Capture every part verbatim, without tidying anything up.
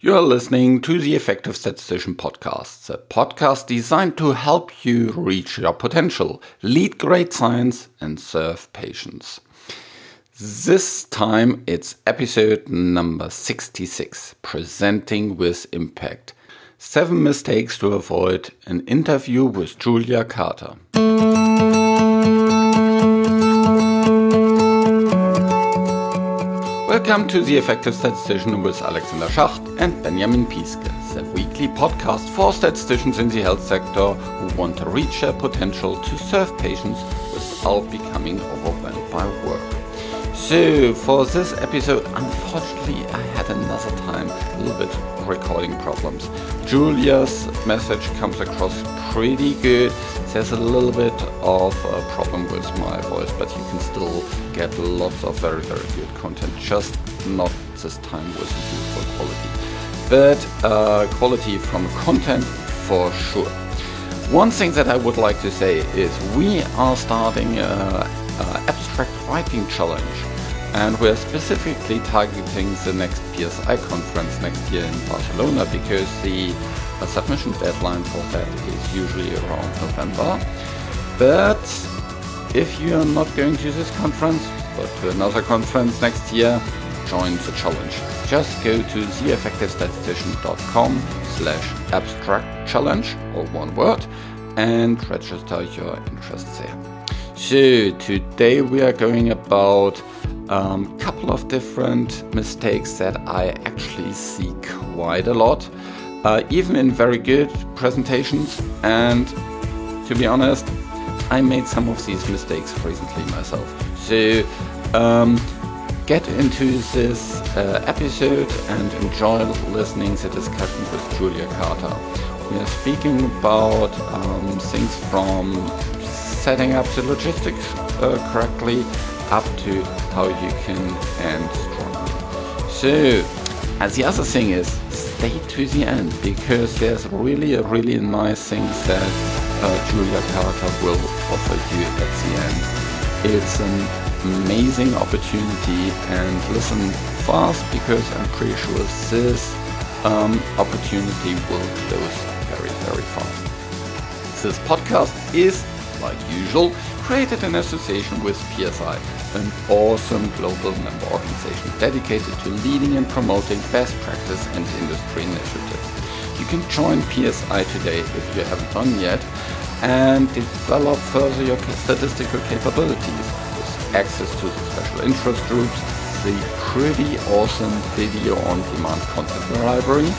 You are listening to the Effective Statistician podcast, a podcast designed to help you reach your potential, lead great science, and serve patients. This time it's episode number sixty-six, Presenting with Impact. Seven mistakes to avoid, an interview with Julia Carter. Welcome to The Effective Statistician with Alexander Schacht and Benjamin Pieske, the weekly podcast for statisticians in the health sector who want to reach their potential to serve patients without becoming overwhelmed by work. So, for this episode, unfortunately, I had another time, a little bit of recording problems. Julia's message comes across pretty good. There's a little bit of a problem with my voice, but you can still get lots of very, very good content, just not this time with beautiful quality, but uh, quality from content for sure. One thing that I would like to say is we are starting an abstract writing challenge, and we're specifically targeting the next P S I conference next year in Barcelona, because the A submission deadline for that is usually around November. But if you are not going to this conference, but to another conference next year, join the challenge. Just go to the effective statistician dot com slash abstract challenge, or one word, and register your interests there. So today we are going about a um, couple of different mistakes that I actually see quite a lot. Uh, even in very good presentations, and to be honest, I made some of these mistakes recently myself. So um, get into this uh, episode and enjoy listening to the discussion with Julia Carter. We are speaking about um, things from setting up the logistics uh, correctly up to how you can end strongly. So. And the other thing is, stay to the end, because there's really, really nice things that uh, Julia Carter will offer you at the end. It's an amazing opportunity, and listen fast, because I'm pretty sure this um, opportunity will close very, very fast. This podcast is, like usual, created in association with P S I, an awesome global member organization dedicated to leading and promoting best practice and industry initiatives. You can join P S I today if you haven't done yet, and develop further your statistical capabilities with access to the special interest groups, the pretty awesome video on demand content library,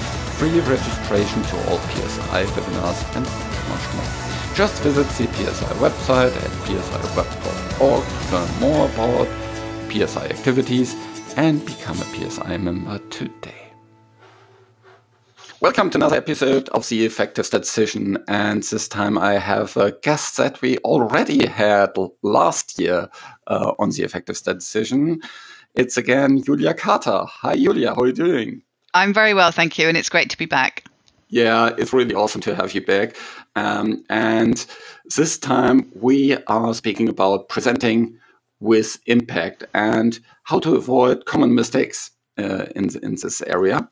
free registration to all P S I webinars, and much more. Just visit the P S I website at p s i web dot org to learn more about P S I activities and become a P S I member today. Welcome to another episode of The Effective Statistician, and this time I have a guest that we already had last year uh, on The Effective Statistician. It's again Julia Carter. Hi Julia, how are you doing? I'm very well, thank you, and it's great to be back. Yeah, it's really awesome to have you back. Um, and this time we are speaking about presenting with impact and how to avoid common mistakes uh, in the, in this area.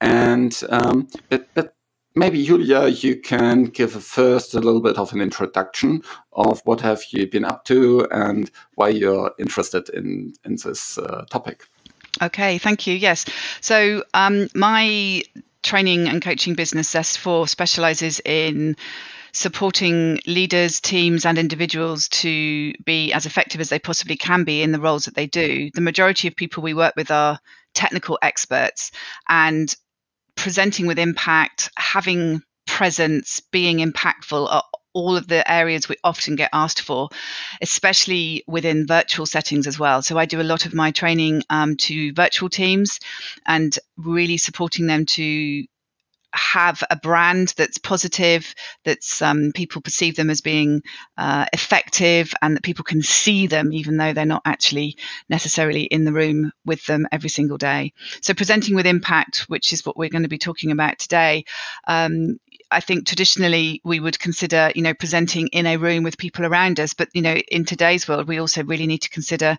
And um, but, but maybe, Julia, you can give first a little bit of an introduction of what have you been up to and why you're interested in, in this uh, topic. Okay, thank you. Yes. So um, my... training and coaching business, S four, specialises in supporting leaders, teams and individuals to be as effective as they possibly can be in the roles that they do. The majority of people we work with are technical experts, and presenting with impact, having presence, being impactful are all of the areas we often get asked for, especially within virtual settings as well. So I do a lot of my training um, to virtual teams and really supporting them to have a brand that's positive, that's um, people perceive them as being uh, effective, and that people can see them even though they're not actually necessarily in the room with them every single day. So presenting with impact, which is what we're going to be talking about today, um, I think traditionally we would consider, you know, presenting in a room with people around us. But, you know, in today's world, we also really need to consider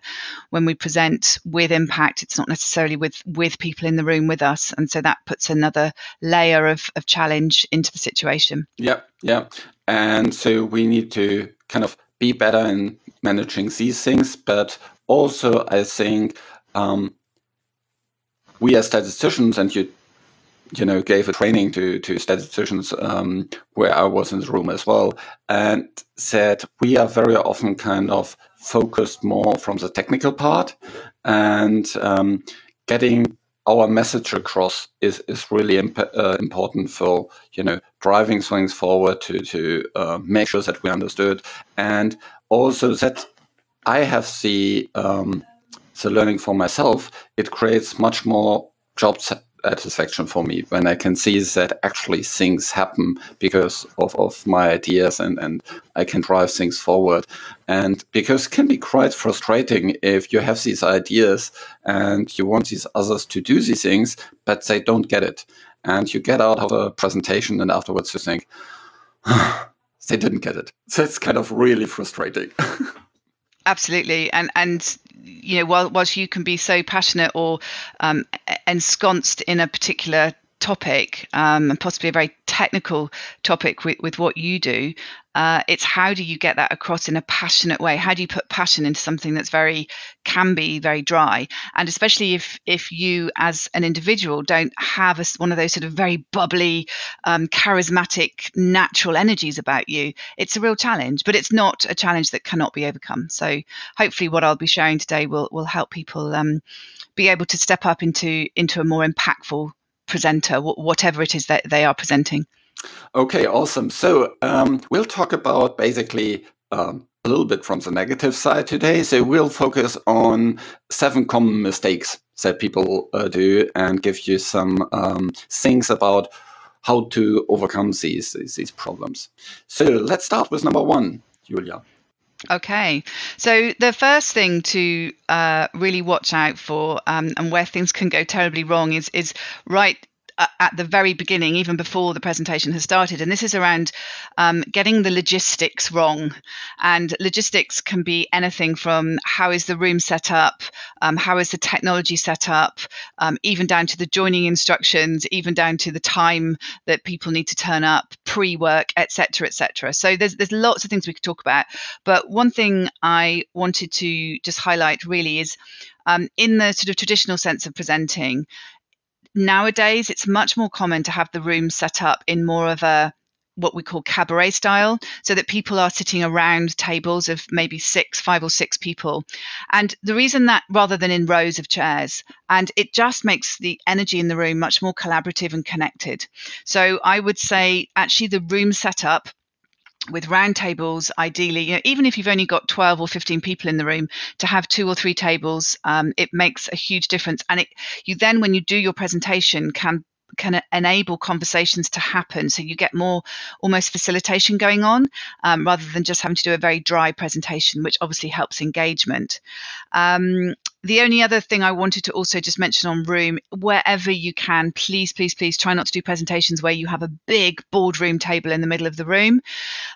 when we present with impact, it's not necessarily with with people in the room with us. And so that puts another layer of, of challenge into the situation. Yeah, yeah. And so we need to kind of be better in managing these things. But also, I think um, we as statisticians, and you you know, gave a training to, to statisticians um, where I was in the room as well, and said we are very often kind of focused more from the technical part, and um, getting our message across is, is really imp- uh, important for, you know, driving things forward to, to uh, make sure that we understood. And also that I have the, um, the learning for myself, it creates much more job set- satisfaction for me when I can see that actually things happen because of, of my ideas, and, and I can drive things forward. And because it can be quite frustrating if you have these ideas and you want these others to do these things, but they don't get it. And you get out of a presentation and afterwards you think, oh, they didn't get it. So it's kind of really frustrating. Absolutely. And, and, you know, while, whilst you can be so passionate or um, ensconced in a particular topic, um, and possibly a very technical topic with, with what you do, uh, it's how do you get that across in a passionate way? How do you put passion into something that's very, can be very dry? And especially if if you as an individual don't have a, one of those sort of very bubbly, um, charismatic, natural energies about you, it's a real challenge, but it's not a challenge that cannot be overcome. So hopefully what I'll be sharing today will will help people um, be able to step up into into a more impactful presenter, whatever it is that they are presenting. Okay, awesome. So um, we'll talk about basically um, a little bit from the negative side today. So we'll focus on seven common mistakes that people uh, do and give you some um, things about how to overcome these, these problems. So let's start with number one, Julia. Okay, so the first thing to uh, really watch out for um, and where things can go terribly wrong is is right at the very beginning, even before the presentation has started. And this is around um, getting the logistics wrong. And logistics can be anything from how is the room set up, um, how is the technology set up, um, even down to the joining instructions, even down to the time that people need to turn up, pre-work, et cetera, et cetera. So there's, there's lots of things we could talk about. But one thing I wanted to just highlight really is um, in the sort of traditional sense of presenting, nowadays, it's much more common to have the room set up in more of a what we call cabaret style, so that people are sitting around tables of maybe six, five or six people. And the reason that rather than in rows of chairs, and it just makes the energy in the room much more collaborative and connected. So I would say actually the room setup with round tables, ideally, you know, even if you've only got twelve or fifteen people in the room, to have two or three tables, um, it makes a huge difference. And it, you then, when you do your presentation, can can enable conversations to happen. So you get more almost facilitation going on, um, rather than just having to do a very dry presentation, which obviously helps engagement. Um, The only other thing I wanted to also just mention on room, wherever you can, please, please, please try not to do presentations where you have a big boardroom table in the middle of the room,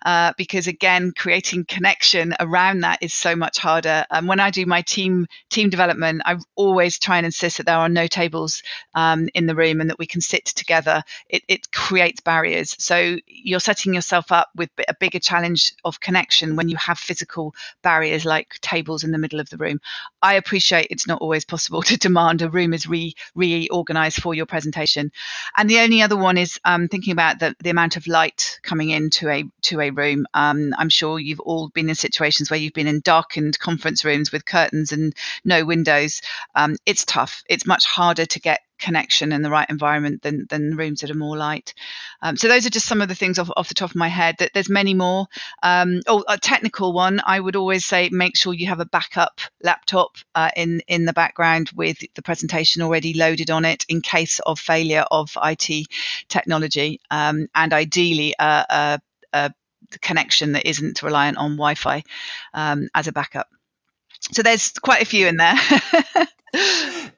uh, because, again, creating connection around that is so much harder. And um, when I do my team team development, I always try and insist that there are no tables um, in the room and that we can sit together. It, it creates barriers. So you're setting yourself up with a bigger challenge of connection when you have physical barriers like tables in the middle of the room. I appreciate it's not always possible to demand a room is re, reorganized for your presentation. And the only other one is um, thinking about the, the amount of light coming into a to a room. Um, I'm sure you've all been in situations where you've been in darkened conference rooms with curtains and no windows. Um, it's tough. It's much harder to get connection in the right environment than, than rooms that are more light. Um, so those are just some of the things off, off the top of my head. That there's many more. Um, oh, a technical one, I would always say make sure you have a backup laptop uh, in, in the background with the presentation already loaded on it in case of failure of I T technology, um, and ideally a, a, a connection that isn't reliant on Wi-Fi um, as a backup. So there's quite a few in there.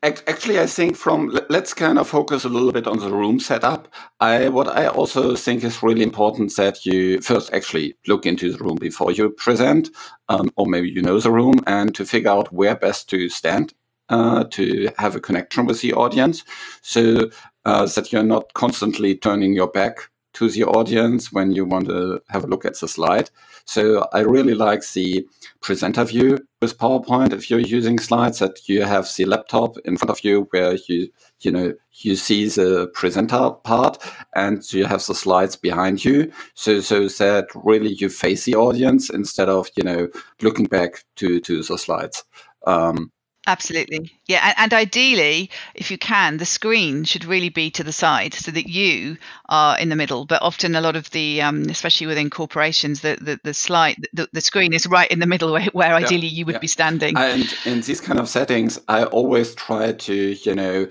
Actually, I think from let's kind of focus a little bit on the room setup. I what I also think is really important that you first actually look into the room before you present, um, or maybe you know the room, and to figure out where best to stand uh, to have a connection with the audience, so uh, that you're not constantly turning your back to the audience when you want to have a look at the slide. So I really like the presenter view with PowerPoint. If you're using slides, that you have the laptop in front of you where you you know you see the presenter part and you have the slides behind you. So so that really you face the audience instead of you know looking back to to the slides. Um, Absolutely. Yeah. And, and ideally, if you can, the screen should really be to the side so that you are in the middle. But often a lot of the, um, especially within corporations, the, the, the slide, the, the screen is right in the middle where, where yeah, ideally you would yeah. be standing. And in these kind of settings, I always try to, you know,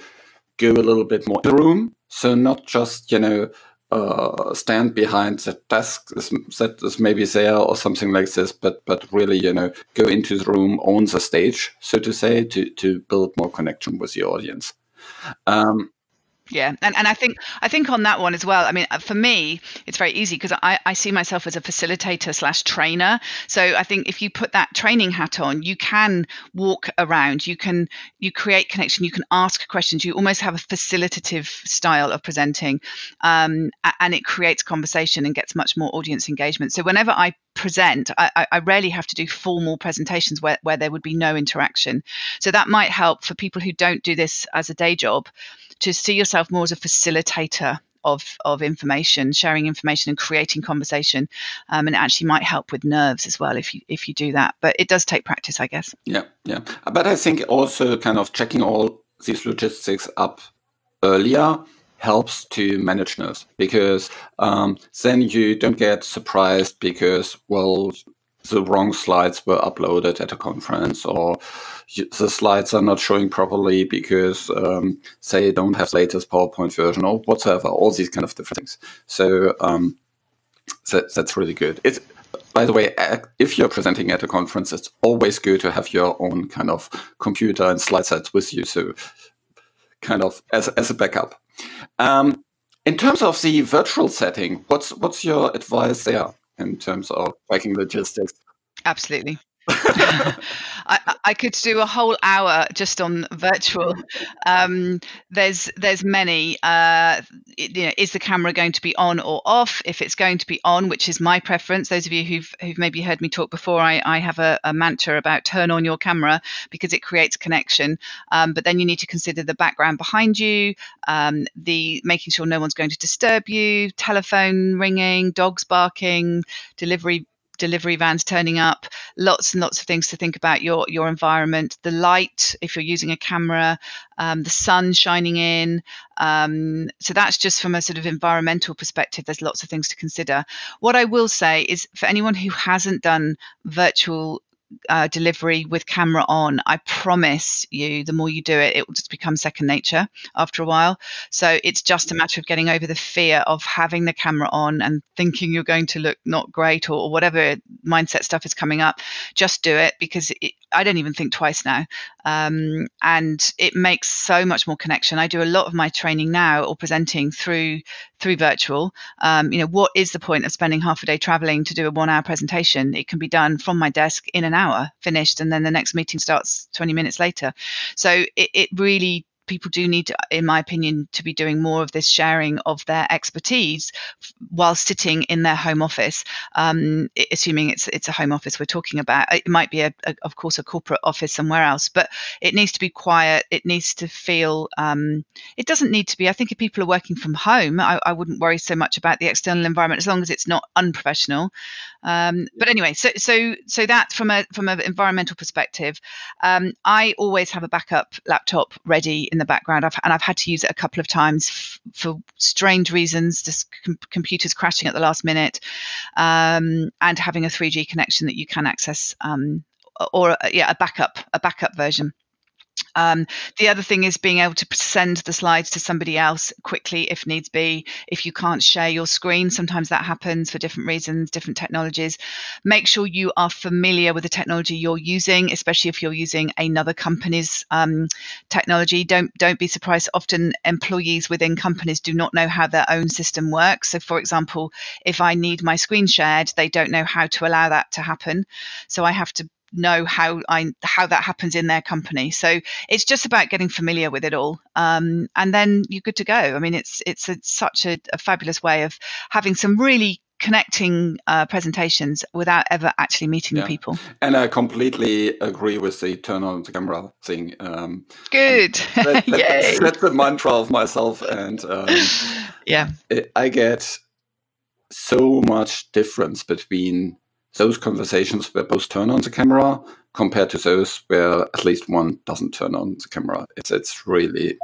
go a little bit more in the room. So not just, you know, uh, stand behind the desk that is maybe there or something like this, but but really, you know, go into the room, own the stage, so to say, to, to build more connection with the audience. Um, yeah, and, and I think I think on that one as well, I mean, for me, it's very easy because I, I see myself as a facilitator slash trainer. So I think if you put that training hat on, you can walk around, you can you create connection, you can ask questions, you almost have a facilitative style of presenting, um, and it creates conversation and gets much more audience engagement. So whenever I present, I, I rarely have to do formal presentations where, where there would be no interaction. So that might help for people who don't do this as a day job, to see yourself more as a facilitator of, of information, sharing information and creating conversation. Um, and it actually might help with nerves as well if you if you do that. But it does take practice, I guess. Yeah, yeah. But I think also kind of checking all these logistics up earlier helps to manage nerves, because um, then you don't get surprised because, well, the wrong slides were uploaded at a conference, or the slides are not showing properly because um, they don't have the latest PowerPoint version or whatsoever. All these kind of different things. So um, that, that's really good. It's, by the way, if you're presenting at a conference, it's always good to have your own kind of computer and slide sets with you, so kind of as as a backup. Um, in terms of the virtual setting, what's what's your advice there in terms of tracking logistics? Absolutely. I, I could do a whole hour just on virtual. Um, there's there's many. Uh, you know, is the camera going to be on or off? If it's going to be on, which is my preference, those of you who've who've maybe heard me talk before, I, I have a, a mantra about turn on your camera because it creates connection. Um, but then you need to consider the background behind you, um, the making sure no one's going to disturb you, telephone ringing, dogs barking, delivery. delivery vans turning up, lots and lots of things to think about, your your environment, the light, if you're using a camera, um, the sun shining in. Um, so that's just from a sort of environmental perspective. There's lots of things to consider. What I will say is for anyone who hasn't done virtual Uh, delivery with camera on, I promise you, the more you do it, it will just become second nature after a while. So it's just a matter of getting over the fear of having the camera on and thinking you're going to look not great, or, or whatever mindset stuff is coming up. Just do it, because it, I don't even think twice now. Um, and it makes so much more connection. I do a lot of my training now or presenting through through virtual. Um, you know, what is the point of spending half a day traveling to do a one hour presentation? It can be done from my desk in an hour, finished, and then the next meeting starts twenty minutes later. So it, it really, people do need, to, in my opinion, to be doing more of this sharing of their expertise while sitting in their home office, um, assuming it's it's a home office we're talking about. It might be, a, a, of course, a corporate office somewhere else, but it needs to be quiet. It needs to feel, um, it doesn't need to be, I think if people are working from home, I, I wouldn't worry so much about the external environment as long as it's not unprofessional. Um, but anyway, so so so that from a from an environmental perspective, um, I always have a backup laptop ready in the background, I've, and I've had to use it a couple of times f- for strange reasons, just com- computers crashing at the last minute, um, and having a three G connection that you can access, um, or, or yeah, a backup, a backup version. Um, the other thing is being able to send the slides to somebody else quickly if needs be. If you can't share your screen, sometimes that happens for different reasons, different technologies. Make sure you are familiar with the technology you're using, especially if you're using another company's um, technology. Don't don't be surprised. Often employees within companies do not know how their own system works. So, for example, if I need my screen shared, they don't know how to allow that to happen. So I have to know how I how that happens in their company. So it's just about getting familiar with it all, um, and then you're good to go. I mean, it's it's a, such a, a fabulous way of having some really connecting uh, presentations without ever actually meeting yeah. the people. And I completely agree with the turn on the camera thing. Um, good. That, that, Yay. That's the mantra of myself, and um, yeah, I get so much difference between those conversations where both turn on the camera compared to those where at least one doesn't turn on the camera. It's it's really,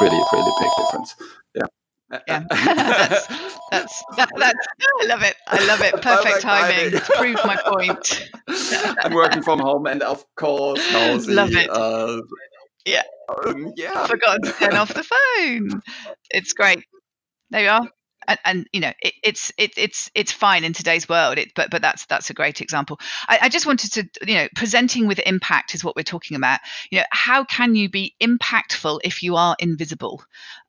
really, really big difference. Yeah. Yeah, that's, that's, that, that's, I love it. I love it. Perfect timing to prove my point. I'm working from home, and of course, now the, love it. Uh, yeah. Um, yeah. Forgot to turn off the phone. It's great. There you are. And, and you know it, it's it, it's it's fine in today's world. It, but but that's that's a great example. I, I just wanted to you know presenting with impact is what we're talking about. You know how can you be impactful if you are invisible?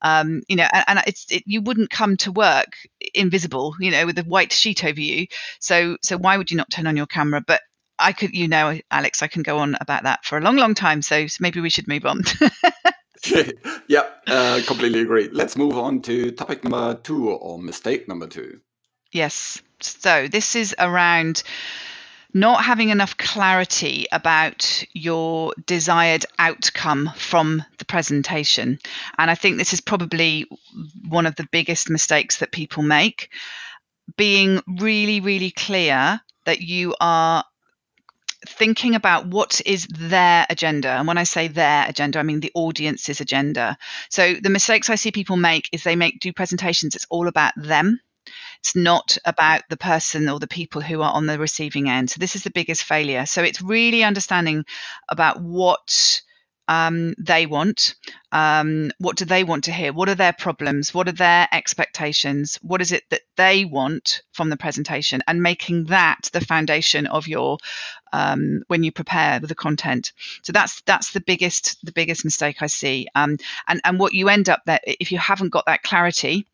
Um, you know, and, and it's it, you wouldn't come to work invisible. You know, with a white sheet over you. So so why would you not turn on your camera? But I could, you know, Alex, I can go on about that for a long, long time. So, so maybe we should move on. yeah, uh, completely agree. Let's move on to topic number two, or mistake number two. Yes. So this is around not having enough clarity about your desired outcome from the presentation. And I think this is probably one of the biggest mistakes that people make. Being really, really clear that you are thinking about what is their agenda. And when I say their agenda, I mean the audience's agenda. So the mistakes I see people make is they make do presentations. It's all about them. It's not about the person or the people who are on the receiving end. So this is the biggest failure. So it's really understanding about what um, they want. Um, what do they want to hear? What are their problems? What are their expectations? What is it that they want from the presentation? And making that the foundation of your um, when you prepare the content. So that's that's the biggest the biggest mistake I see. Um, and and what you end up that if you haven't got that clarity,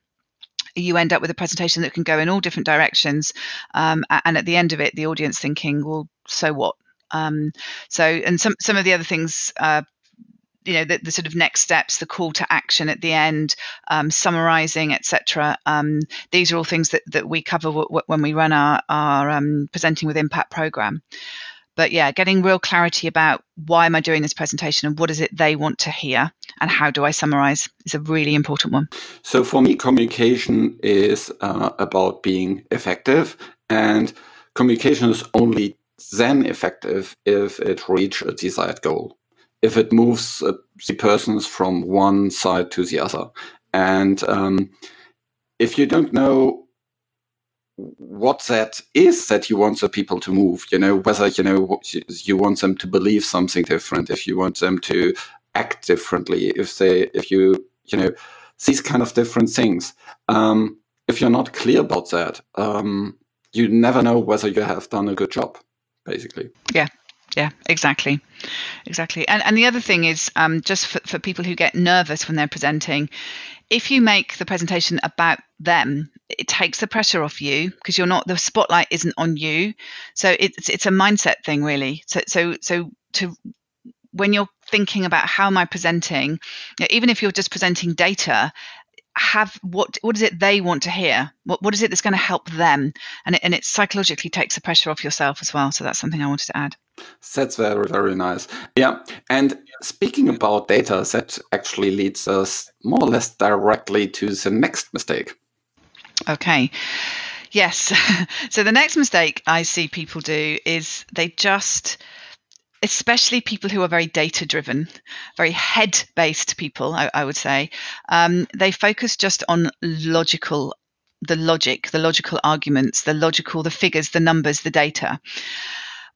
you end up with a presentation that can go in all different directions. Um, and at the end of it, the audience thinking, well, so what? Um, so and some some of the other things. Uh, you know, the, the sort of next steps, the call to action at the end, um, summarizing, et cetera. Um, these are all things that, that we cover w- w- when we run our, our um, Presenting with Impact program. But yeah, getting real clarity about why am I doing this presentation and what is it they want to hear and how do I summarize is a really important one. So for me, communication is uh, about being effective, and communication is only then effective if it reaches a desired goal. If it moves uh, the persons from one side to the other. And um, if you don't know what that is that you want the people to move, you know, whether, you know, you want them to believe something different, if you want them to act differently, if they, if you, you know, these kind of different things. Um, if you're not clear about that, um, you never know whether you have done a good job, basically. Yeah. Yeah, exactly. Exactly. And and the other thing is um, just for, for people who get nervous when they're presenting, if you make the presentation about them, it takes the pressure off you because you're not, the spotlight isn't on you. So it's it's a mindset thing, really. So so so to when you're thinking about how am I presenting, even if you're just presenting data, have what what is it they want to hear? What what is it that's going to help them? And it, and it psychologically takes the pressure off yourself as well. So that's something I wanted to add. That's very, very nice. Yeah. And speaking about data, that actually leads us more or less directly to the next mistake. Okay. Yes. So the next mistake I see people do is they just, especially people who are very data-driven, very head-based people, I, I would say, um, they focus just on logical, the logic, the logical arguments, the logical, the figures, the numbers, the data,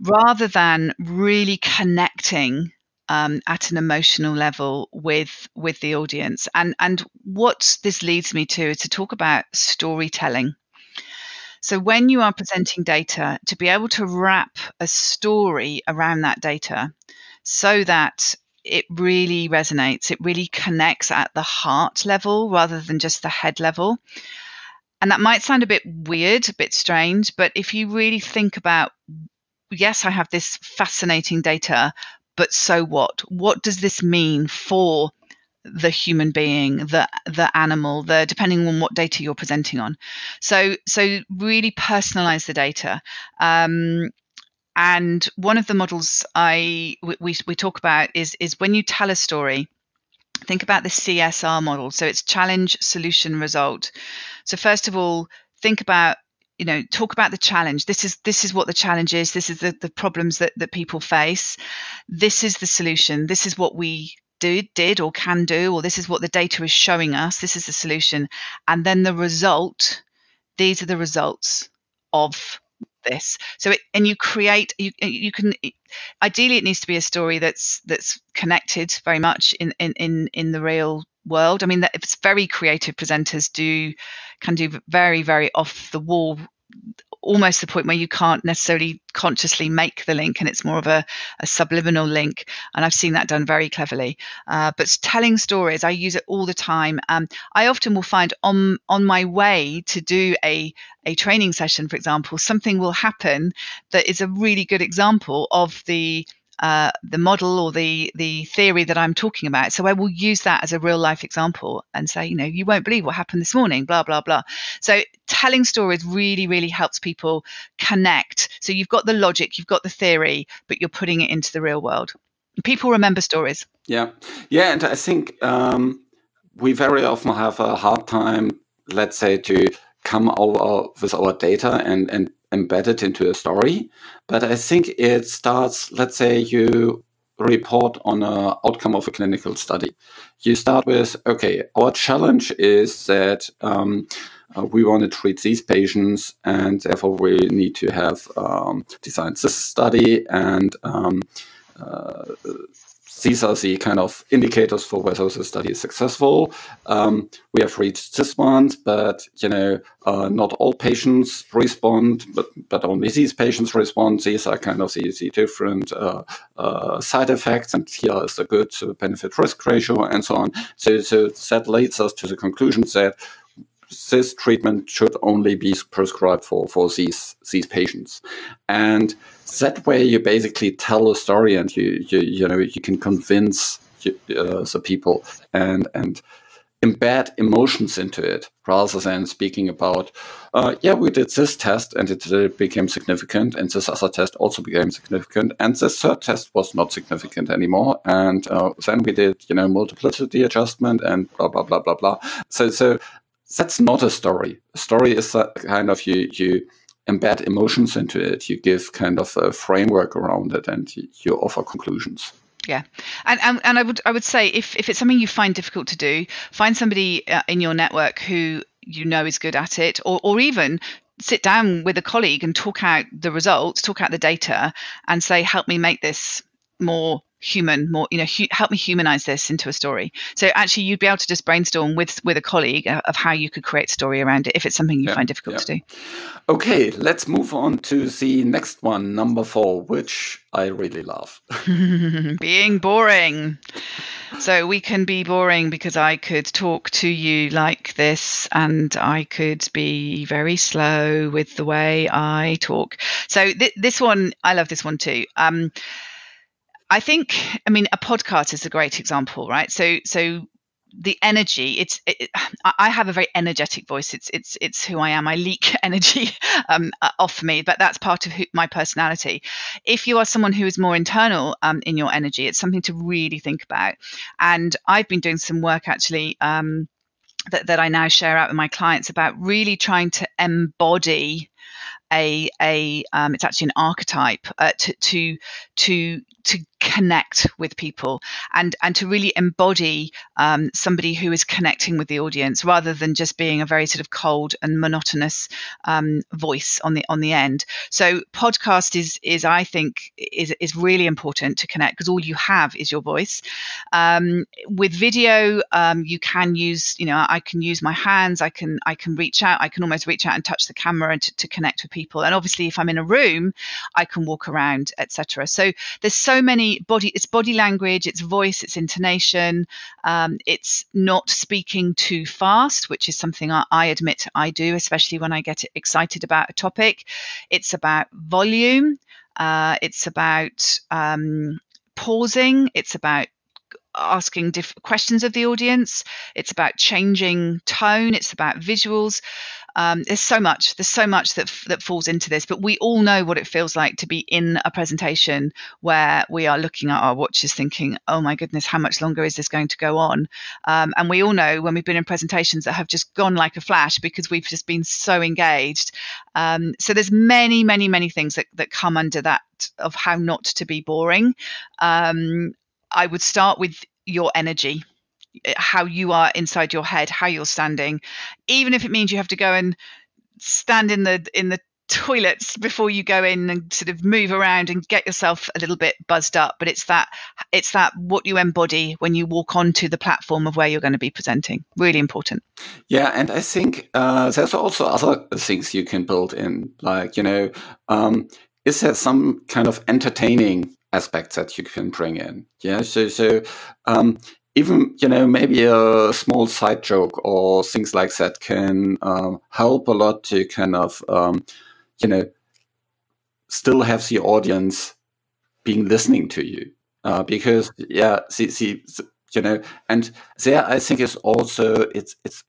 rather than really connecting um, at an emotional level with with the audience. And and what this leads me to is to talk about storytelling. So when you are presenting data, to be able to wrap a story around that data so that it really resonates, it really connects at the heart level rather than just the head level. And that might sound a bit weird, a bit strange, but if you really think about, yes, I have this fascinating data, but so what? What does this mean for the human being, the the animal, the depending on what data you're presenting on? So so really personalize the data. Um, and one of the models I we we talk about is is when you tell a story, think about the C S R model. So it's challenge, solution, result. So first of all, think about, you know, talk about the challenge. This is this is what the challenge is. This is the, the problems that, that people face. This is the solution. This is what we do, did or can do, or this is what the data is showing us. This is the solution. And then the result, these are the results of this. So it, and you create, you you can, ideally it needs to be a story that's that's connected very much in in in, in the real world. I mean, that it's very creative presenters do can do very, very off the wall, almost the point where you can't necessarily consciously make the link, and it's more of a, a subliminal link. And I've seen that done very cleverly. Uh, but telling stories, I use it all the time. Um, I often will find on on my way to do a a training session, for example, something will happen that is a really good example of the Uh, the model or the the theory that I'm talking about. So I will use that as a real life example and say, you know, you won't believe what happened this morning, blah, blah, blah. So telling stories really, really helps people connect. So you've got the logic, you've got the theory, but you're putting it into the real world. People remember stories. Yeah. Yeah. And I think um, we very often have a hard time, let's say, to come over with our data and, and embedded into a story, but I think it starts, let's say you report on an outcome of a clinical study. You start with, okay, our challenge is that um, uh, we want to treat these patients, and therefore we need to have um, designed this study, and um, uh, these are the kind of indicators for whether the study is successful. Um, we have reached this one, but you know, uh, not all patients respond, but, but only these patients respond. These are kind of the, the different uh, uh, side effects, and here is the good benefit risk ratio, and so on. So, so that leads us to the conclusion that this treatment should only be prescribed for, for these these patients. And that way you basically tell a story, and you you, you know you can convince uh, the people and and embed emotions into it, rather than speaking about, uh, yeah, we did this test and it uh, became significant, and this other test also became significant, and this third test was not significant anymore, and uh, then we did, you know, multiplicity adjustment and blah, blah, blah, blah, blah. So, so that's not a story. A story is that kind of you you embed emotions into it. You give kind of a framework around it, and you offer conclusions. Yeah, and and, and I would I would say if, if it's something you find difficult to do, find somebody in your network who you know is good at it, or or even sit down with a colleague and talk out the results, talk out the data, and say, help me make this more human, more, you know, hu- help me humanize this into a story. So actually you'd be able to just brainstorm with with a colleague of how you could create story around it if it's something you yeah, find difficult yeah. to do. Okay, let's move on to the next one, number four, which I really love. Being boring. So we can be boring because I could talk to you like this, and I could be very slow with the way I talk. So th- this one, I love this one too. Um, I think, I mean, a podcast is a great example, right? So, so the energy, it's, it, I have a very energetic voice. It's, it's, it's who I am. I leak energy um, off me, but that's part of who, my personality. If you are someone who is more internal um, in your energy, it's something to really think about. And I've been doing some work actually um, that, that I now share out with my clients about really trying to embody a, a um, it's actually an archetype uh, to, to, to, to connect with people and, and to really embody um, somebody who is connecting with the audience rather than just being a very sort of cold and monotonous um, voice on the on the end. So podcast is is I think is is really important to connect, because all you have is your voice. Um, with video, um, you can use you know I can use my hands, I can I can reach out, I can almost reach out and touch the camera and t- to connect with people. And obviously, if I'm in a room, I can walk around, et cetera. So there's so many. Body, it's body language, it's voice, it's intonation. Um, it's not speaking too fast, which is something I, I admit I do, especially when I get excited about a topic. It's about volume. Uh, it's about um, pausing. It's about asking diff- questions of the audience. It's about changing tone. It's about visuals. Um, there's so much. There's so much that f- that falls into this, but we all know what it feels like to be in a presentation where we are looking at our watches, thinking, "Oh my goodness, how much longer is this going to go on?" Um, and we all know when we've been in presentations that have just gone like a flash because we've just been so engaged. Um, so there's many, many, many things that that come under that of how not to be boring. Um, I would start with your energy. How you are inside your head, how you're standing, even if it means you have to go and stand in the in the toilets before you go in and sort of move around and get yourself a little bit buzzed up. But it's that it's that what you embody when you walk onto the platform of where you're going to be presenting. Really important. Yeah, and I think uh, there's also other things you can build in, like you know, um, is there some kind of entertaining aspect that you can bring in? Yeah, so so. Um, Even, you know, maybe a small side joke or things like that can um, help a lot to kind of, um, you know, still have the audience being listening to you. Uh, because, yeah, see, see, you know, and there I think is also, it's, it's,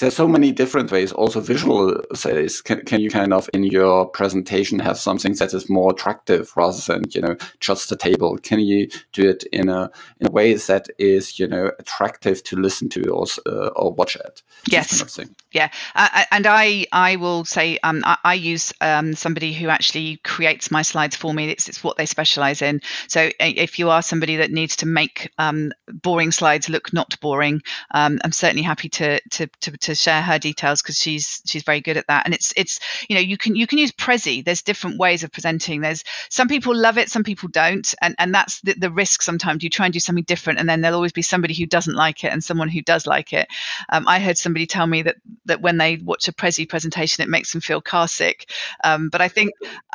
there's so many different ways. Also visual says, can, can you kind of in your presentation have something that is more attractive rather than, you know, just a table? Can you do it in a in a way that is, you know, attractive to listen to or, uh, or watch at? Yes. Kind of yeah. Uh, and I I will say um, I, I use um, somebody who actually creates my slides for me. It's, it's what they specialize in. So if you are somebody that needs to make um, boring slides look not boring, um, I'm certainly happy to to to to share her details, because she's she's very good at that. And it's it's you know you can you can use Prezi. There's different ways of presenting. There's some people love it, some people don't, and and that's the, the risk. Sometimes you try and do something different, and then there'll always be somebody who doesn't like it and someone who does like it. Um, I heard somebody tell me that that when they watch a Prezi presentation, it makes them feel car sick. Um, but I think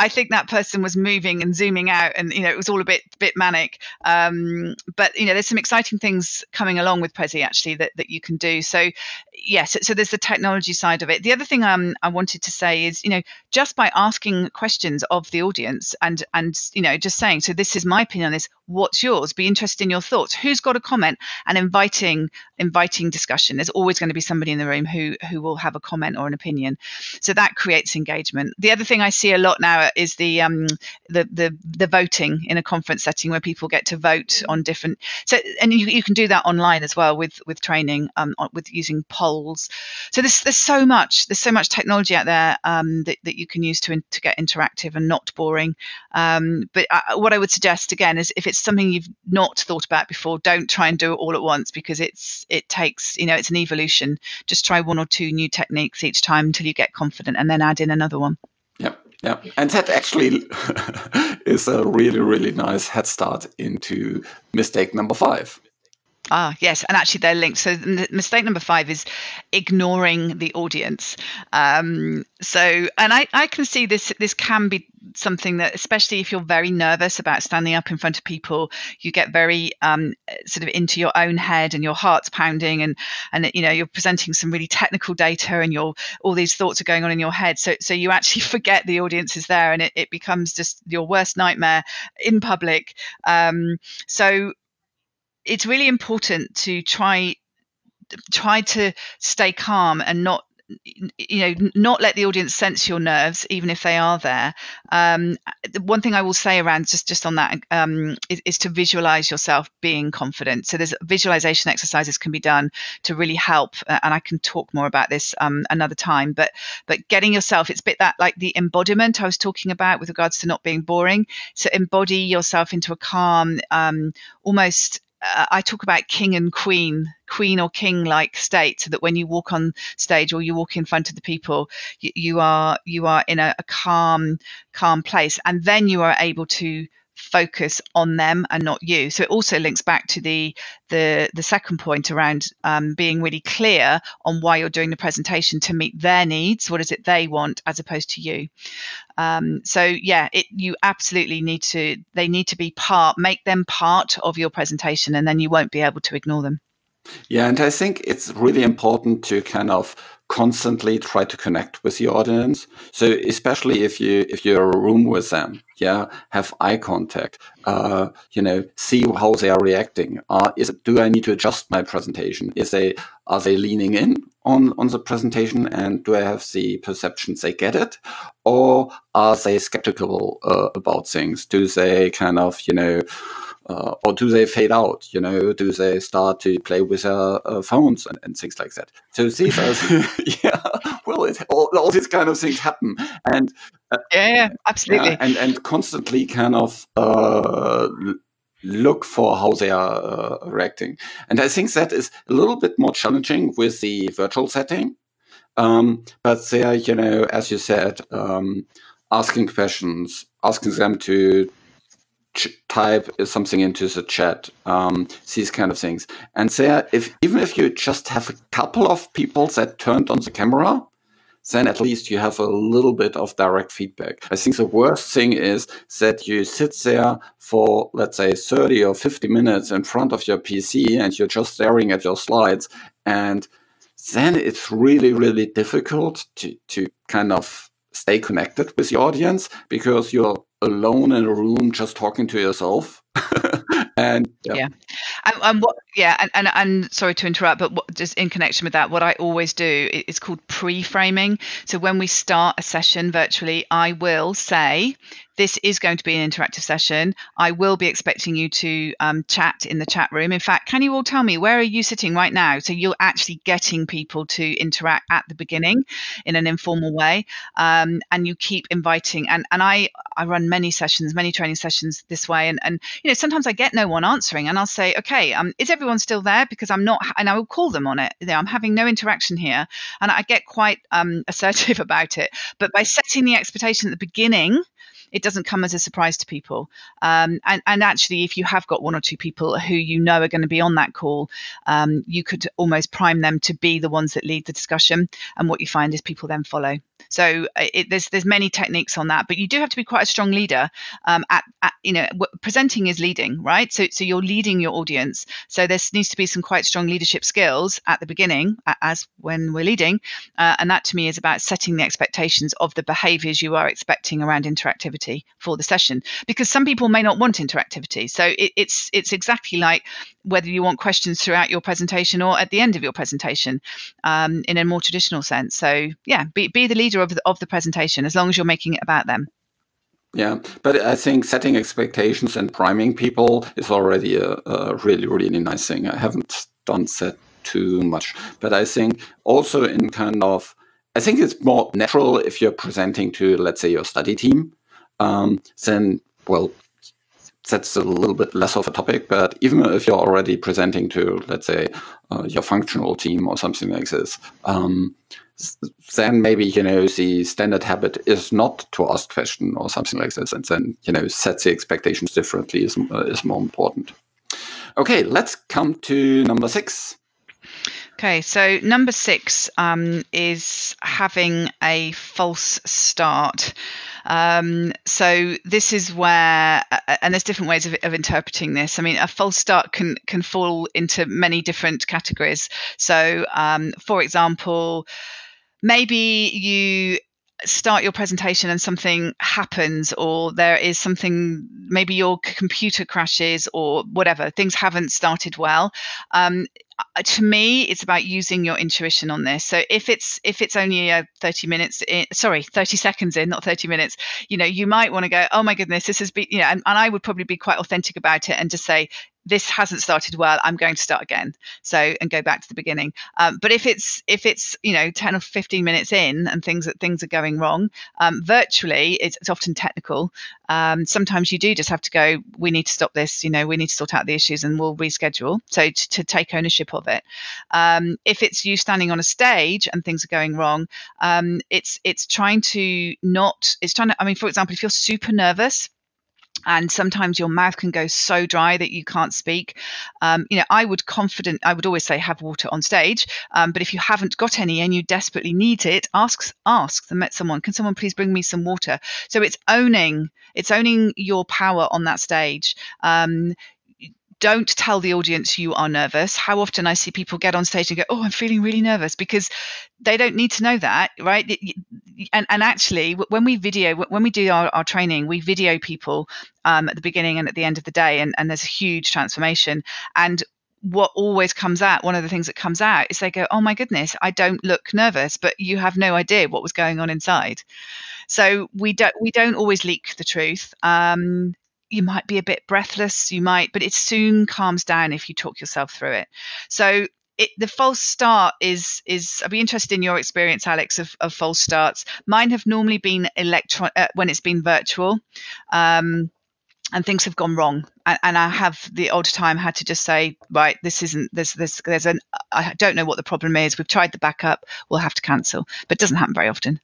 I think that person was moving and zooming out, and you know it was all a bit bit manic. Um, but you know there's some exciting things coming along with Prezi actually that that you can do. So yes. So, so there's the technology side of it. The other thing um, I wanted to say is, you know, just by asking questions of the audience and, and you know, just saying, so this is my opinion on this, what's yours? Be interested in your thoughts. Who's got a comment? And inviting inviting discussion. There's always going to be somebody in the room who, who will have a comment or an opinion. So that creates engagement. The other thing I see a lot now is the um, the, the the voting in a conference setting where people get to vote on different. So and you, you can do that online as well with with training, um, with using polls. So there's, there's so much there's so much technology out there um, that, that you can use to in, to get interactive and not boring. Um, but I, what I would suggest again is if it's something you've not thought about before, don't try and do it all at once, because it's it takes you know it's an evolution. Just try one or two new techniques each time until you get confident, and then add in another one. Yeah, yeah, and that actually is a really really nice head start into mistake number five. Ah, yes. And actually they're linked. So mistake number five is ignoring the audience. Um, so and I, I can see this. This can be something that, especially if you're very nervous about standing up in front of people, you get very um, sort of into your own head and your heart's pounding and, and, you know, you're presenting some really technical data and your all these thoughts are going on in your head. So so you actually forget the audience is there, and it, it becomes just your worst nightmare in public. Um, so it's really important to try try to stay calm and not you know, not let the audience sense your nerves, even if they are there. Um, the one thing I will say around just, just on that um, is, is to visualize yourself being confident. So there's visualization exercises can be done to really help. Uh, and I can talk more about this um, another time. But but getting yourself, it's a bit that like the embodiment I was talking about with regards to not being boring. So embody yourself into a calm, um, almost. Uh, I talk about king and queen. Queen or king-like state, so that when you walk on stage or you walk in front of the people, you, you are you are in a, a calm, calm place, and then you are able to focus on them and not you. So it also links back to the the the second point around um, being really clear on why you're doing the presentation to meet their needs. What is it they want, as opposed to you? Um, so yeah, it, you absolutely need to. They need to be part. Make them part of your presentation, and then you won't be able to ignore them. Yeah, and I think it's really important to kind of constantly try to connect with your audience. So especially if you if you're in a room with them, yeah, have eye contact. Uh, you know, see how they are reacting. Uh, is do I need to adjust my presentation? Is they are they leaning in on on the presentation, and do I have the perception they get it, or are they skeptical uh, about things? Do they kind of you know. Uh, or do they fade out? You know, do they start to play with their uh, phones and, and things like that? So these are, yeah, well, it, all, all these kind of things happen, and uh, yeah, absolutely, yeah, and and constantly kind of uh, look for how they are uh, reacting. And I think that is a little bit more challenging with the virtual setting, um, but they are, you know, as you said, um, asking questions, asking them to. Type something into the chat, um, these kind of things. And there, if even if you just have a couple of people that turned on the camera, then at least you have a little bit of direct feedback. I think the worst thing is that you sit there for, let's say, thirty or fifty minutes in front of your P C and you're just staring at your slides. And then it's really, really difficult to, to kind of stay connected with the audience, because you're alone in a room just talking to yourself. and yeah, yeah. And, and what yeah and, and and sorry to interrupt, but what, just in connection with that, what I always do is called pre-framing. So when we start a session virtually, I will say, this is going to be an interactive session. I will be expecting you to um, chat in the chat room. In fact, can you all tell me, where are you sitting right now? So you're actually getting people to interact at the beginning in an informal way, um, and you keep inviting. And and I, I run many sessions, many training sessions this way. And, and you know, sometimes I get no one answering, and I'll say, okay, um, is everyone still there? Because I'm not, and I will call them on it. You know, I'm having no interaction here. And I get quite um, assertive about it. But by setting the expectation at the beginning, it doesn't come as a surprise to people. Um, and, and actually, if you have got one or two people who you know are going to be on that call, um, you could almost prime them to be the ones that lead the discussion. And what you find is people then follow. So it, there's there's many techniques on that, but you do have to be quite a strong leader. Um, at, at you know, presenting is leading, right? So so you're leading your audience. So there needs to be some quite strong leadership skills at the beginning, as when we're leading, uh, and that to me is about setting the expectations of the behaviours you are expecting around interactivity for the session, because some people may not want interactivity. So it, it's it's exactly like whether you want questions throughout your presentation or at the end of your presentation, um, in a more traditional sense. So yeah, be be the leader of the, of the presentation, as long as you're making it about them. Yeah, but I think setting expectations and priming people is already a, a really, really nice thing. I haven't done that too much, but I think also in kind of, I think it's more natural if you're presenting to, let's say, your study team, um, then, well, that's a little bit less of a topic. But even if you're already presenting to, let's say, uh, your functional team or something like this, um, then maybe, you know, the standard habit is not to ask questions or something like this. And then, you know, set the expectations differently is, uh, is more important. Okay, let's come to number six. Okay, so number six um, is having a false start. Um, so this is where, and there's different ways of, of interpreting this. I mean, a false start can can fall into many different categories. So, um, for example, maybe you start your presentation and something happens, or there is something, maybe your computer crashes or whatever, things haven't started well. Um, to me, it's about using your intuition on this. So if it's if it's only uh, thirty minutes, in, sorry, thirty seconds in, not thirty minutes, you know, you might want to go, oh my goodness, this has been, you know, and, and I would probably be quite authentic about it and just say, this hasn't started well, I'm going to start again. So, and go back to the beginning. Um, but if it's, if it's, you know, ten or fifteen minutes in and things that things are going wrong, um, virtually, it's, it's often technical. Um, sometimes you do just have to go, we need to stop this, you know, we need to sort out the issues and we'll reschedule. So to, to take ownership of it. Um, if it's you standing on a stage and things are going wrong, um, it's, it's trying to not, it's trying to, I mean, for example, if you're super nervous, and sometimes your mouth can go so dry that you can't speak. Um, you know, I would confident, I would always say have water on stage. Um, but if you haven't got any and you desperately need it, ask ask them at someone. Can someone please bring me some water? So it's owning, it's owning your power on that stage. Um, Don't tell the audience you are nervous. How often I see people get on stage and go, oh, I'm feeling really nervous, because they don't need to know that, right? And and actually, when we video, when we do our, our training, we video people um, at the beginning and at the end of the day, and, and there's a huge transformation. And what always comes out, one of the things that comes out is they go, oh my goodness, I don't look nervous, but you have no idea what was going on inside. So we don't, we don't always leak the truth. Um, You might be a bit breathless, you might, but it soon calms down if you talk yourself through it. So it, the false start is, is I'd be interested in your experience, Alex, of, of false starts. Mine have normally been electron uh, when it's been virtual um, and things have gone wrong. And, and I have the odd time had to just say, right, this isn't, there's, there's, there's an, I don't know what the problem is. We've tried the backup, we'll have to cancel. But it doesn't happen very often.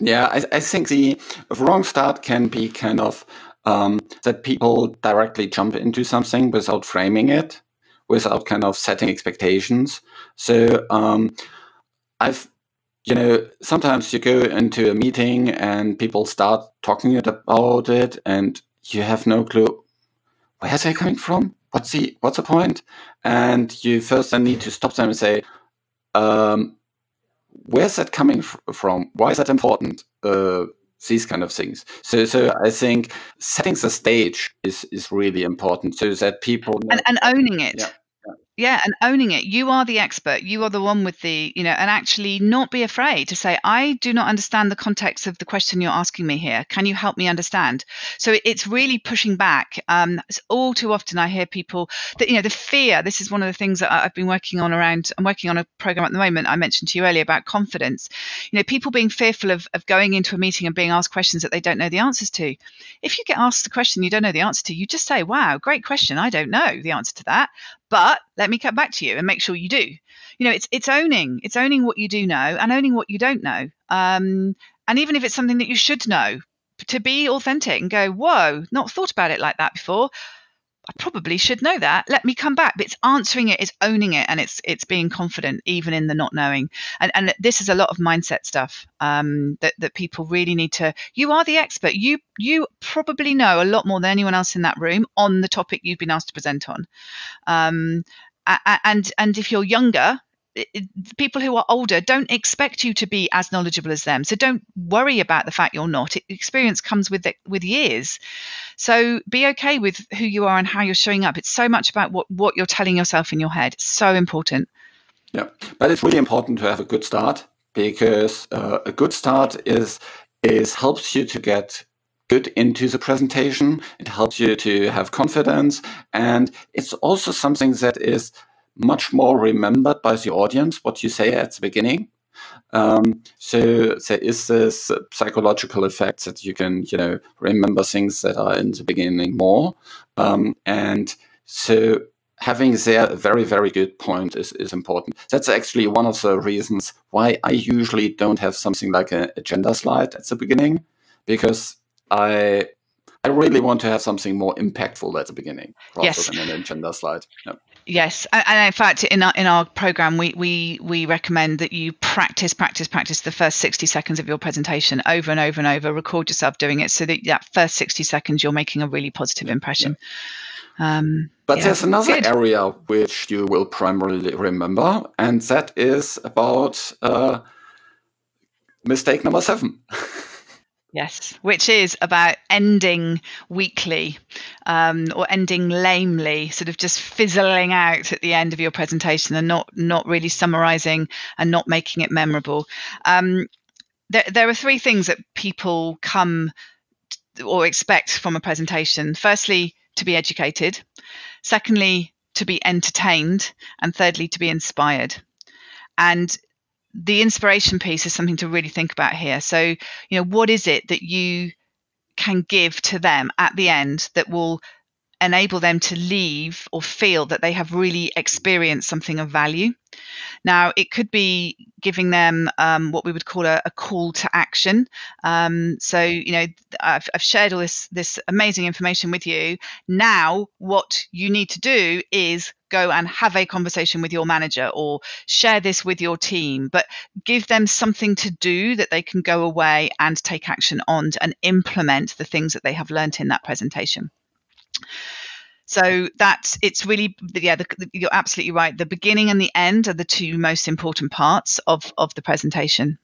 Yeah, I, I think the wrong start can be kind of, Um, that people directly jump into something without framing it, without kind of setting expectations. So um, I've, you know, sometimes you go into a meeting and people start talking about it and you have no clue, where's they coming from? What's the, what's the point? And you first then need to stop them and say, um, where's that coming f- from? Why is that important? Uh, These kind of things. So, so I think setting the stage is, is really important, so that people know. And, and owning it. Yeah. Yeah, and owning it. You are the expert. You are the one with the, you know, and actually not be afraid to say, I do not understand the context of the question you're asking me here. Can you help me understand? So it's really pushing back. Um, it's all too often I hear people that, you know, the fear, this is one of the things that I've been working on around, I'm working on a program at the moment I mentioned to you earlier about confidence. You know, people being fearful of, of going into a meeting and being asked questions that they don't know the answers to. If you get asked a question you don't know the answer to, you just say, wow, great question. I don't know the answer to that. But let me come back to you and make sure you do. You know, it's it's owning. It's owning what you do know and owning what you don't know. Um, and even if it's something that you should know, to be authentic and go, whoa, not thought about it like that before. I probably should know that. Let me come back. But it's answering it, it's owning it, and it's it's being confident even in the not knowing. And and this is a lot of mindset stuff um, that that people really need to. You are the expert. You you probably know a lot more than anyone else in that room on the topic you've been asked to present on. Um, and and if you're younger, it, people who are older don't expect you to be as knowledgeable as them. So don't worry about the fact you're not. It, experience comes with the, with years. So be okay with who you are and how you're showing up. It's so much about what, what you're telling yourself in your head. It's so important. Yeah, but it's really important to have a good start, because uh, a good start is is helps you to get good into the presentation. It helps you to have confidence. And it's also something that is much more remembered by the audience, what you say at the beginning. Um, so there is this psychological effect that you can, you know, remember things that are in the beginning more. Um, and so having there a very, very good point is, is important. That's actually one of the reasons why I usually don't have something like an agenda slide at the beginning, because I I really want to have something more impactful at the beginning rather yes. than an agenda slide. Yep. Yes. And in fact, in our, in our program, we, we, we recommend that you practice, practice, practice the first sixty seconds of your presentation over and over and over. Record yourself doing it so that that first sixty seconds, you're making a really positive impression. Yeah. Um, but yeah, there's another good area which you will primarily remember, and that is about uh, mistake number seven. Yes, which is about ending weakly um, or ending lamely, sort of just fizzling out at the end of your presentation and not not really summarising and not making it memorable. Um, there, there are three things that people come to, or expect from a presentation. Firstly, to be educated. Secondly, to be entertained. And thirdly, to be inspired. And the inspiration piece is something to really think about here. So, you know, what is it that you can give to them at the end that will enable them to leave or feel that they have really experienced something of value? Now, it could be giving them um, what we would call a, a call to action. Um, so, you know, I've, I've shared all this, this amazing information with you. Now, what you need to do is go and have a conversation with your manager or share this with your team, but give them something to do that they can go away and take action on and implement the things that they have learned in that presentation. So that's, it's really, yeah, the, the, you're absolutely right. The beginning and the end are the two most important parts of, of the presentation.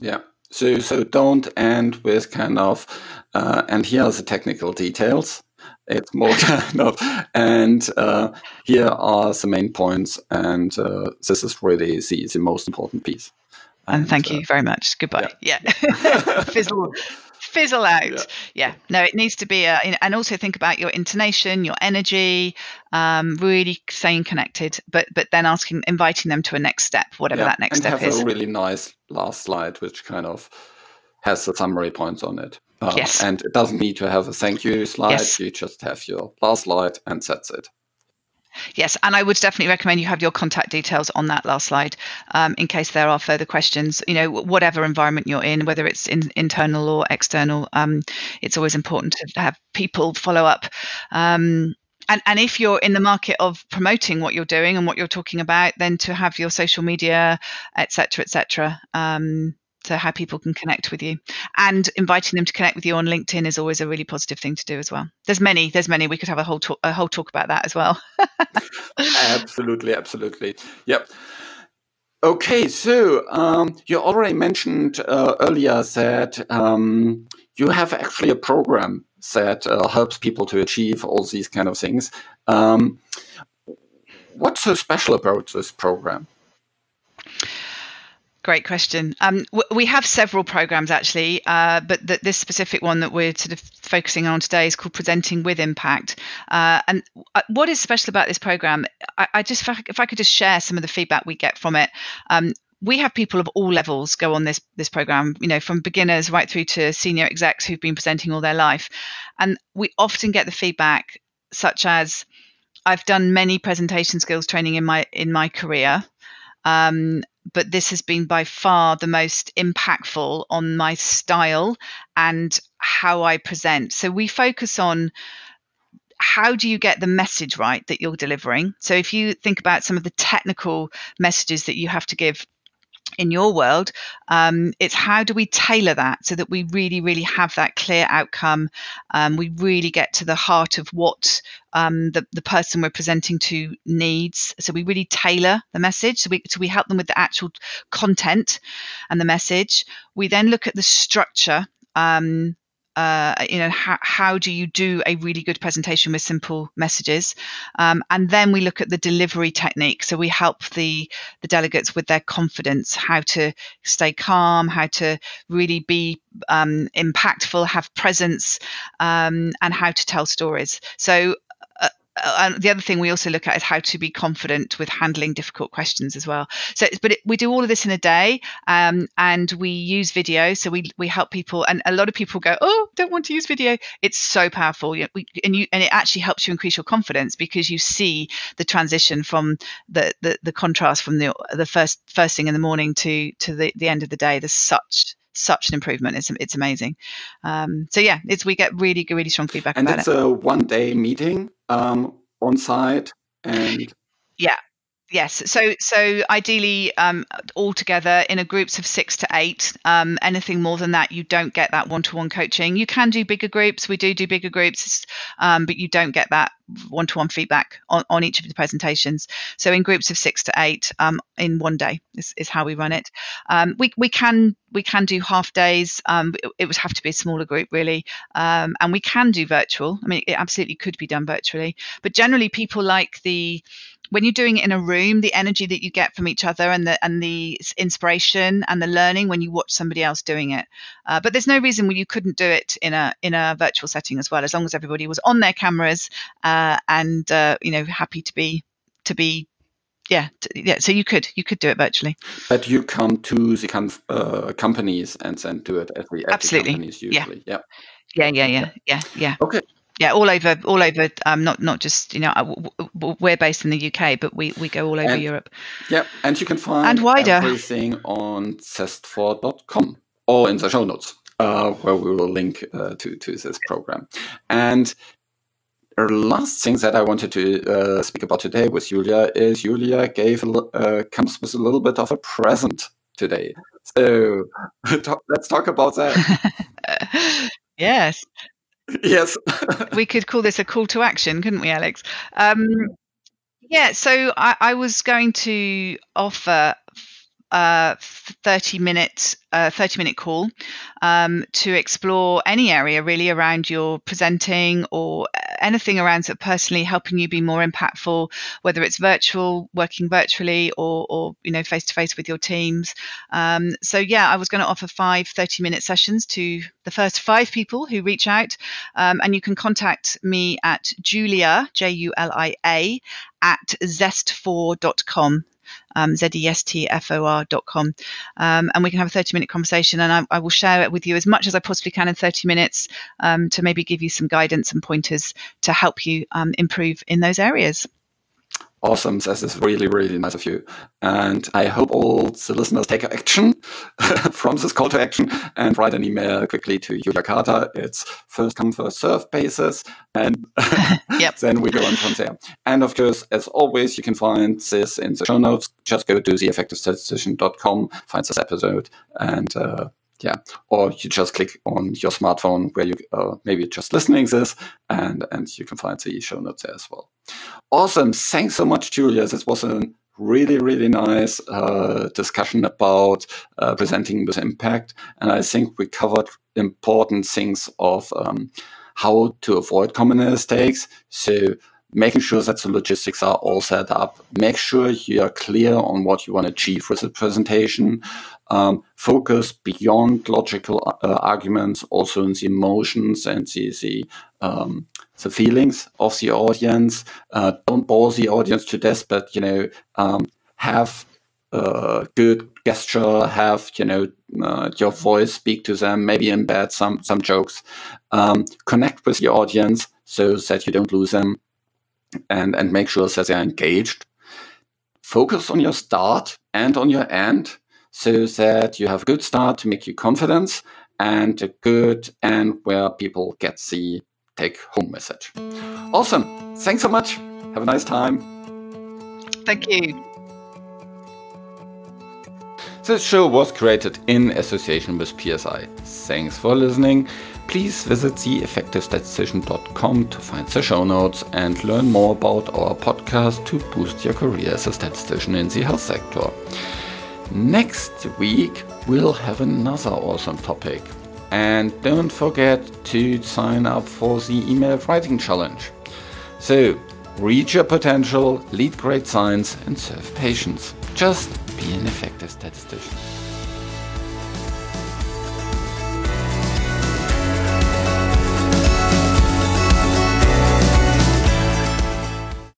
Yeah. So, so don't end with kind of, uh, and here are the technical details. It's more kind of, and uh, here are the main points. And uh, this is really the, the most important piece. And, and thank uh, you very much. Goodbye. Yeah. yeah. Fizzle. Fizzle out. Yeah. yeah. No, it needs to be a, and also think about your intonation, your energy, um, really staying connected, but but then asking, inviting them to a next step, whatever yeah. that next and step have is. Have a really nice last slide, which kind of has the summary points on it. Uh, yes. And it doesn't need to have a thank you slide. Yes. You just have your last slide and that's it. Yes, and I would definitely recommend you have your contact details on that last slide um, in case there are further questions. You know, whatever environment you're in, whether it's in, internal or external, um, it's always important to have people follow up. Um, and, and if you're in the market of promoting what you're doing and what you're talking about, then to have your social media, et cetera, et cetera, um, to how people can connect with you. And inviting them to connect with you on LinkedIn is always a really positive thing to do as well. There's many, there's many. We could have a whole talk, a whole talk about that as well. absolutely, absolutely. Yep. Okay, so um, you already mentioned uh, earlier that um, you have actually a program that uh, helps people to achieve all these kind of things. Um, what's so special about this program? Great question. Um, we have several programs actually, uh, but the, this specific one that we're sort of focusing on today is called Presenting with Impact. Uh, and what is special about this program? I, I just, if I could just share some of the feedback we get from it. Um, we have people of all levels go on this this program, you know, from beginners right through to senior execs who've been presenting all their life. And we often get the feedback such as, I've done many presentation skills training in my in my career. Um, but this has been by far the most impactful on my style and how I present. So we focus on how do you get the message right that you're delivering. So if you think about some of the technical messages that you have to give in your world, um, it's how do we tailor that so that we really, really have that clear outcome. Um, we really get to the heart of what um, the, the person we're presenting to needs. So we really tailor the message. So we, so we help them with the actual content and the message. We then look at the structure. Um, uh, you know, how, how do you do a really good presentation with simple messages? Um, and then we look at the delivery technique. So we help the, the delegates with their confidence, how to stay calm, how to really be um, impactful, have presence, um, and how to tell stories. So uh, uh, the other thing we also look at is how to be confident with handling difficult questions as well. So, but it, we do all of this in a day, um, and we use video. So we we help people, and a lot of people go, oh, don't want to use video. It's so powerful, you know, we, and you and it actually helps you increase your confidence because you see the transition from the the, the contrast from the the first first thing in the morning to to the, the end of the day. There's such such an improvement. It's it's amazing. Um, so yeah, it's we get really really strong feedback about it. And it's a one day meeting um, on site and yeah. Yes. So so ideally, um, all together in a groups of six to eight. Um, anything more than that, you don't get that one-to-one coaching. You can do bigger groups. We do do bigger groups, um, but you don't get that one-to-one feedback on, on each of the presentations. So in groups of six to eight um, in one day is, is how we run it. Um, we we can we can do half days. Um, it, it would have to be a smaller group, really. Um, and we can do virtual. I mean, it absolutely could be done virtually. But generally, people like the... When you're doing it in a room, the energy that you get from each other and the and the inspiration and the learning when you watch somebody else doing it, uh, but there's no reason why you couldn't do it in a in a virtual setting as well, as long as everybody was on their cameras uh, and uh, you know happy to be to be yeah to, yeah. So you could you could do it virtually. But you come to the com- uh, companies and then do it at the, at the companies usually. Yeah. yeah, yeah, yeah, yeah, yeah, yeah. Okay. Yeah, all over, all over. Um, not not just you know, we're based in the U K, but we, we go all over and, Europe. Yeah, and you can find and wider. everything on zest four dot com or in the show notes, uh, where we will link uh, to to this program. And the last thing that I wanted to uh, speak about today with Julia is Julia gave uh, comes with a little bit of a present today. So let's talk about that. Yes. Yes. We could call this a call to action, couldn't we, Alex? Um, yeah, so I, I was going to offer a thirty-minute call um, to explore any area really around your presenting or anything around sort of personally helping you be more impactful, whether it's virtual, working virtually, or, or you know, face-to-face with your teams. Um, so, yeah, I was going to offer five thirty-minute sessions to the first five people who reach out. Um, and you can contact me at Julia, J U L I A, at zest four dot com. Um, Z E S T F O R dot com. Um, and we can have a thirty minute conversation, and I, I will share it with you as much as I possibly can in thirty minutes um, to maybe give you some guidance and pointers to help you um, improve in those areas. Awesome. This is really, really nice of you. And I hope all the listeners take action from this call to action and write an email quickly to Julia Carter. It's first come, first serve basis. And yep. Then we go on from there. And of course, as always, you can find this in the show notes. Just go to the effective statistician dot com, find this episode. And uh, yeah, or you just click on your smartphone where you uh, maybe just listening this and, and you can find the show notes there as well. Awesome. Thanks so much, Julia. This was a really, really nice uh, discussion about uh, presenting with impact. And I think we covered important things of um, how to avoid common mistakes. So making sure that the logistics are all set up. Make sure you are clear on what you want to achieve with the presentation. Um, focus beyond logical uh, arguments, also in the emotions and the, the um the feelings of the audience. Uh, don't bore the audience to death, but, you know, um, have uh, good gesture, have, you know, uh, your voice speak to them, maybe embed some, some jokes. Um, connect with the audience so that you don't lose them and, and make sure that they are engaged. Focus on your start and on your end so that you have a good start to make you confident and a good end where people get the take-home message. Awesome. Thanks so much. Have a nice time. Thank you. This show was created in association with P S I. Thanks for listening. Please visit the effective statistician dot com to find the show notes and learn more about our podcast to boost your career as a statistician in the health sector. Next week, we'll have another awesome topic. And don't forget to sign up for the email writing challenge. So, reach your potential, lead great science, and serve patients. Just be an effective statistician.